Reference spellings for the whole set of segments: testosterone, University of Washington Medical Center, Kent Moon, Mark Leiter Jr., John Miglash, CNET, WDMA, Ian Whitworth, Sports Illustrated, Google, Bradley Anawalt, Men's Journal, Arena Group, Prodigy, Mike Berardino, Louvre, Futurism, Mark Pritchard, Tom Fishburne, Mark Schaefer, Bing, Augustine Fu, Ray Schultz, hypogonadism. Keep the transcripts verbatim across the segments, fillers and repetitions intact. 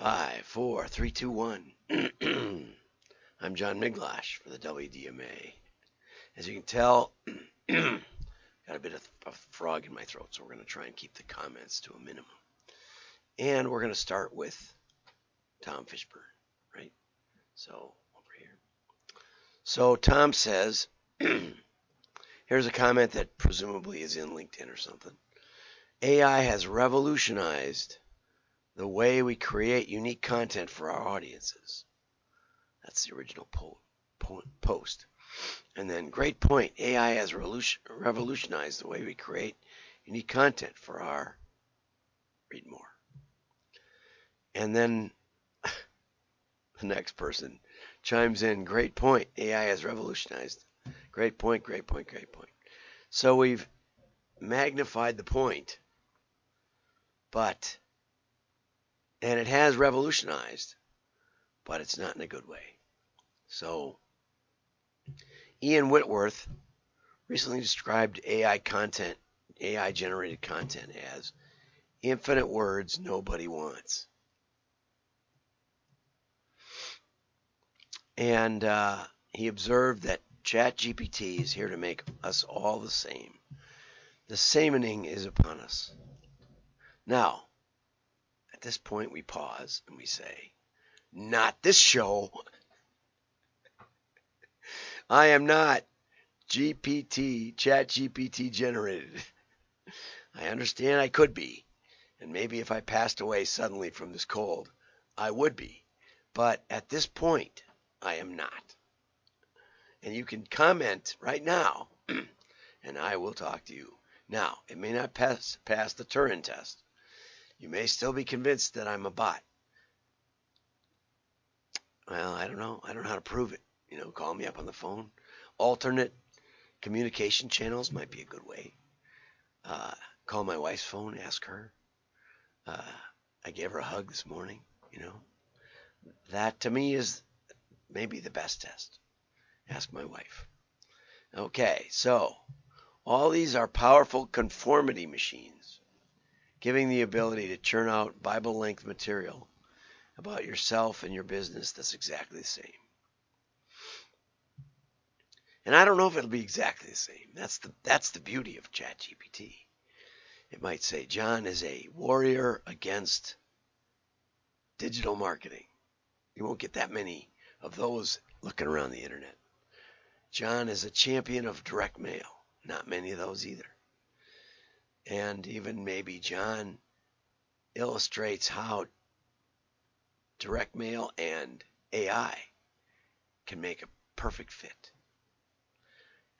Five, four, three, two, one. I'm John Miglash for the W D M A. As you can tell, got a bit of a frog in my throat, so we're going to try and keep the comments to a minimum. And we're going to start with Tom Fishburne, right? So, over here. So, Tom says, here's a comment that presumably is in LinkedIn or something. A I has revolutionized the way we create unique content for our audiences. That's the original po- po- post. And then, great point. A I has revolutionized the way we create unique content for our... Read more. And then the next person chimes in, great point. A I has revolutionized. Great point, great point, great point. So we've magnified the point, but, and it has revolutionized, but it's not in a good way. So Ian Whitworth recently described A I content, A I-generated content as infinite words nobody wants. And uh, he observed that Chat G P T is here to make us all the same. The samening is upon us. Now, at this point, we pause and we say, not this show. I am not G P T, Chat G P T generated. I understand I could be. And maybe if I passed away suddenly from this cold, I would be. But at this point, I am not. And you can comment right now, and I will talk to you. Now, it may not pass, pass the Turing test. You may still be convinced that I'm a bot. Well, I don't know. I don't know how to prove it. You know, call me up on the phone. Alternate communication channels might be a good way. Uh, call my wife's phone, ask her. Uh, I gave her a hug this morning, you know. That, to me, is... maybe the best test. Ask my wife. Okay, so all these are powerful conformity machines, giving the ability to churn out Bible-length material about yourself and your business that's exactly the same. And I don't know if it'll be exactly the same. That's the that's the beauty of ChatGPT. It might say, John is a warrior against digital marketing. You won't get that many of those looking around the internet. John is a champion of direct mail. Not many of those either. And even maybe John illustrates how direct mail and A I can make a perfect fit.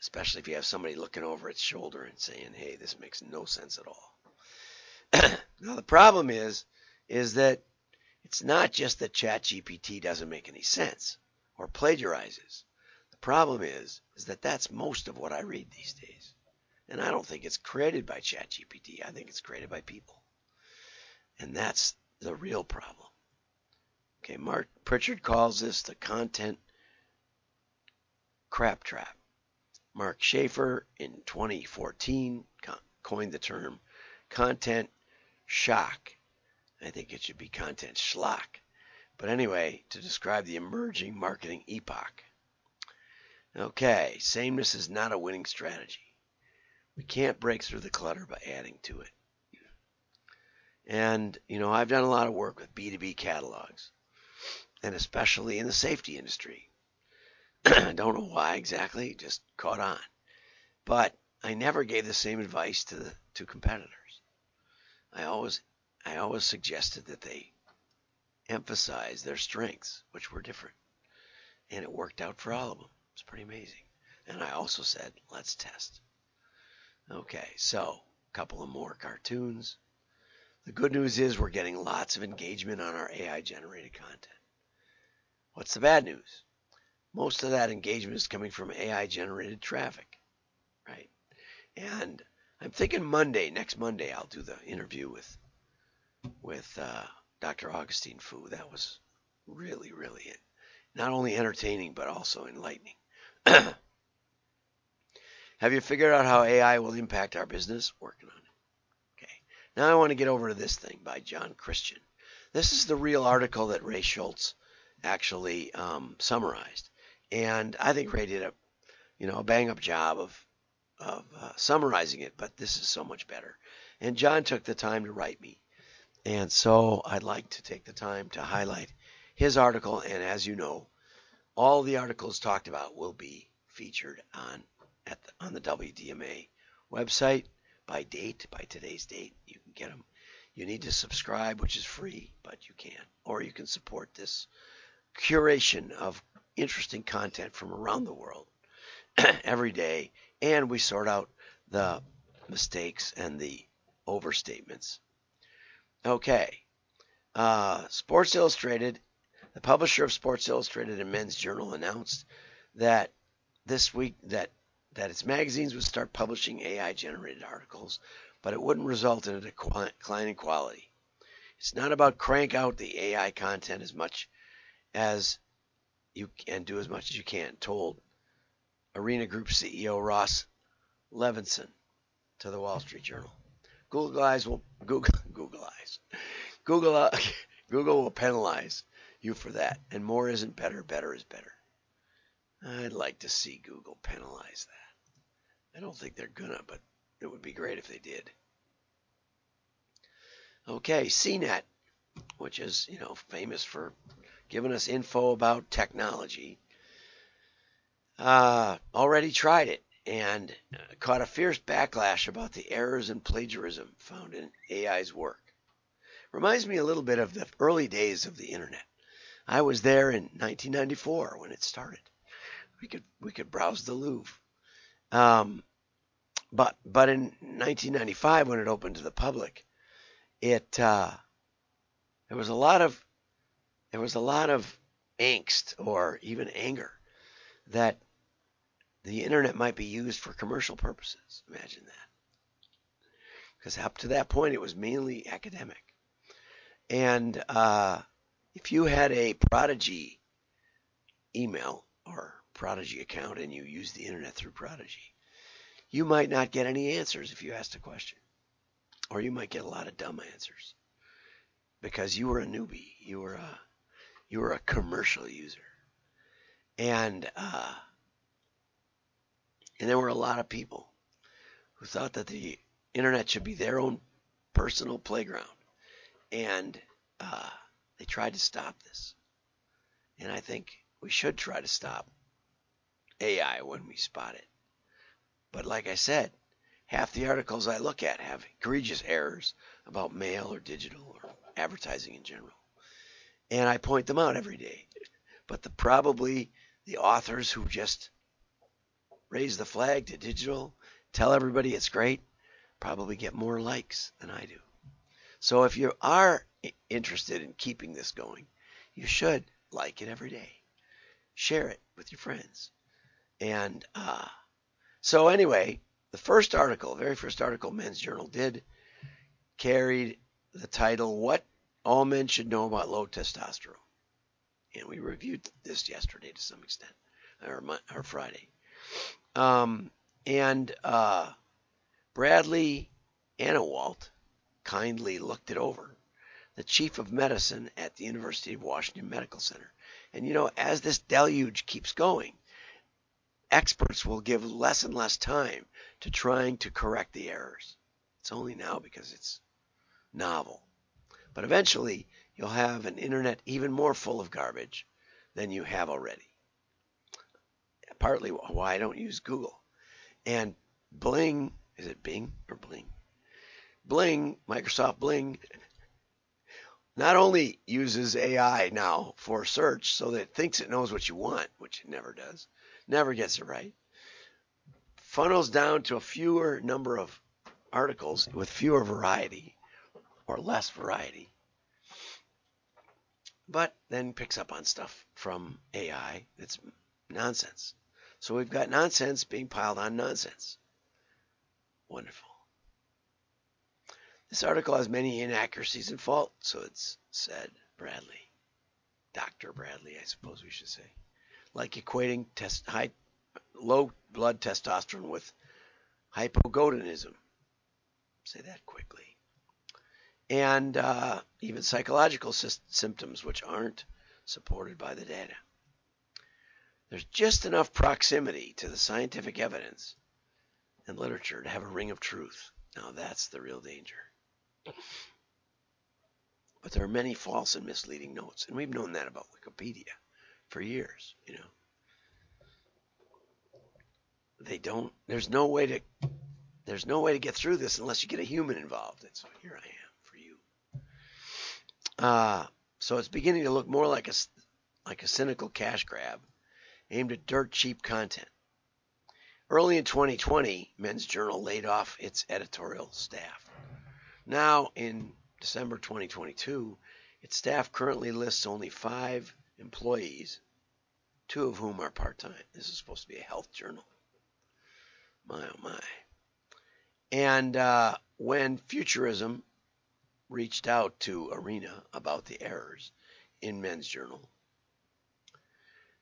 Especially if you have somebody looking over its shoulder and saying, hey, this makes no sense at all. Now the problem is, is that it's not just that ChatGPT doesn't make any sense or plagiarizes. The problem is, is that that's most of what I read these days. And I don't think it's created by ChatGPT. I think it's created by people. And that's the real problem. Okay, Mark Pritchard calls this the content crap trap. Mark Schaefer in twenty fourteen coined the term content shock. I think it should be content schlock. But anyway, to describe the emerging marketing epoch. Okay, sameness is not a winning strategy. We can't break through the clutter by adding to it. And, you know, I've done a lot of work with B two B catalogs, and especially in the safety industry. I don't know why exactly, just caught on. But I never gave the same advice to the to competitors. I always I always suggested that they emphasize their strengths, which were different. And it worked out for all of them. It's pretty amazing. And I also said, let's test. Okay, so a couple of more cartoons. The good news is we're getting lots of engagement on our A I-generated content. What's the bad news? Most of that engagement is coming from A I-generated traffic, right? And I'm thinking Monday, next Monday, I'll do the interview with with uh, Doctor Augustine Fu. That was really, really it. Not only entertaining, but also enlightening. Have you figured out how A I will impact our business? Working on it. Okay. Now I want to get over to this thing by John Christian. This is the real article that Ray Schultz actually um, summarized, and I think Ray did a, you know, a bang-up job of of uh, summarizing it, but this is so much better. And John took the time to write me, and so I'd like to take the time to highlight his article. And as you know, all the articles talked about will be featured on at the, on the W D M A website by date, by today's date. You can get them. You need to subscribe, which is free, but you can. Or you can support this curation of interesting content from around the world every day. And we sort out the mistakes and the overstatements. Okay. Uh, Sports Illustrated, the publisher of Sports Illustrated and Men's Journal, announced that this week that, that its magazines would start publishing A I-generated articles, but it wouldn't result in a decline in quality. It's not about crank out the A I content as much as you can, do as much as you can, told Arena Group C E O Ross Levinson to the Wall Street Journal. Google Eyes will Google Google Eyes. Google uh, Google will penalize you for that. And more isn't better. Better is better. I'd like to see Google penalize that. I don't think they're gonna, but it would be great if they did. Okay, C net, which is, you know, famous for giving us info about technology, uh, already tried it and caught a fierce backlash about the errors and plagiarism found in A I's work. Reminds me a little bit of the early days of the internet. I was there in nineteen ninety-four when it started. We could we could browse the Louvre. Um, But but in nineteen ninety-five, when it opened to the public, it uh, there was a lot of there was a lot of angst or even anger that the internet might be used for commercial purposes. Imagine that, because up to that point it was mainly academic. And uh, if you had a Prodigy email or Prodigy account and you used the internet through Prodigy, you might not get any answers if you asked a question. Or you might get a lot of dumb answers. Because you were a newbie. You were a, you were a commercial user. And, uh, and there were a lot of people who thought that the internet should be their own personal playground. And uh, they tried to stop this. And I think we should try to stop A I when we spot it. But like I said, half the articles I look at have egregious errors about mail or digital or advertising in general. And I point them out every day. But the probably the authors who just raise the flag to digital, tell everybody it's great, probably get more likes than I do. So if you are interested in keeping this going, you should like it every day. Share it with your friends. And, uh, So anyway, the first article, very first article Men's Journal did, carried the title, What All Men Should Know About Low Testosterone. And we reviewed this yesterday to some extent, or, or Friday. Um, and uh, Bradley Anawalt kindly looked it over, the chief of medicine at the University of Washington Medical Center. And, you know, as this deluge keeps going, experts will give less and less time to trying to correct the errors. It's only now because it's novel. But eventually, you'll have an internet even more full of garbage than you have already. Partly why I don't use Google. And Bling, is it Bing or Bling? Bling, Microsoft Bling, not only uses A I now for search so that it thinks it knows what you want, which it never does, never gets it right, funnels down to a fewer number of articles with fewer variety or less variety, but then picks up on stuff from A I that's nonsense. So we've got nonsense being piled on nonsense. Wonderful. This article has many inaccuracies and faults, so it's said Bradley. Doctor Bradley, I suppose we should say. Like equating test, high, low blood testosterone with hypogonadism. Say that quickly. and uh, even psychological sy- symptoms which aren't supported by the data. There's just enough proximity to the scientific evidence and literature to have a ring of truth. Now that's the real danger. But there are many false and misleading notes, and we've known that about Wikipedia for years, you know. They don't, there's no way to, there's no way to get through this unless you get a human involved. And so here I am for you. Uh, so it's beginning to look more like a, like a cynical cash grab aimed at dirt cheap content. Early in twenty twenty, Men's Journal laid off its editorial staff. Now in December twenty twenty-two, its staff currently lists only five employees, two of whom are part-time. This is supposed to be a health journal. My, oh, my. And uh, when Futurism reached out to Arena about the errors in Men's Journal,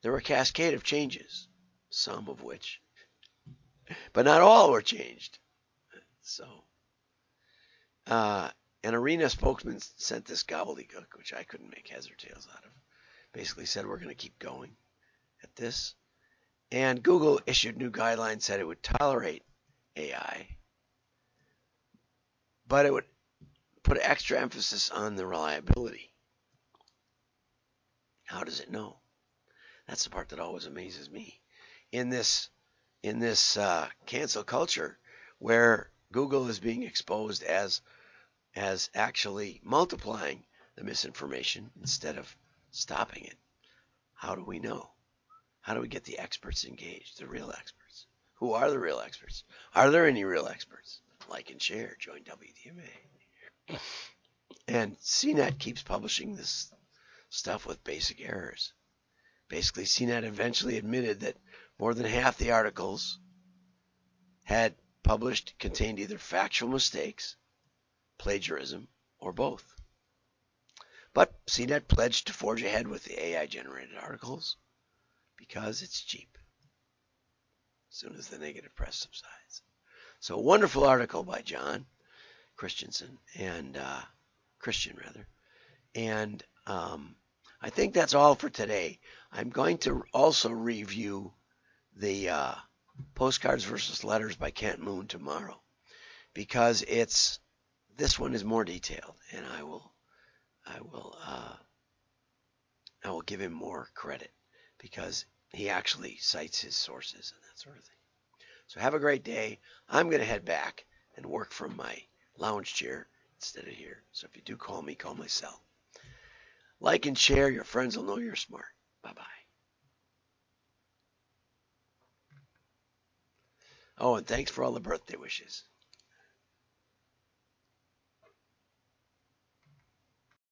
there were a cascade of changes, some of which, but not all were changed. So, uh, an Arena spokesman sent this gobbledygook, which I couldn't make heads or tails out of, basically said, we're going to keep going at this. And Google issued new guidelines, said it would tolerate A I, but it would put extra emphasis on the reliability. How does it know? That's the part that always amazes me. In this, in this uh, cancel culture, where Google is being exposed as, as actually multiplying the misinformation instead of stopping it, how do we know? How do we get the experts engaged, the real experts? Who are the real experts? Are there any real experts? Like and share. Join W D M A. And C net keeps publishing this stuff with basic errors. Basically, C net eventually admitted that more than half the articles had published contained either factual mistakes, plagiarism, or both. But C net pledged to forge ahead with the A I-generated articles, because it's cheap as soon as the negative press subsides. So a wonderful article by John Christianson and uh, Christian rather, and um, I think that's all for today. I'm going to also review the uh, Postcards versus Letters by Kent Moon tomorrow, because it's this one is more detailed, and I will I will uh, I will give him more credit, because he actually cites his sources and that sort of thing. So have a great day. I'm going to head back and work from my lounge chair instead of here. So if you do call me, call my cell. Like and share. Your friends will know you're smart. Bye-bye. Oh, and thanks for all the birthday wishes.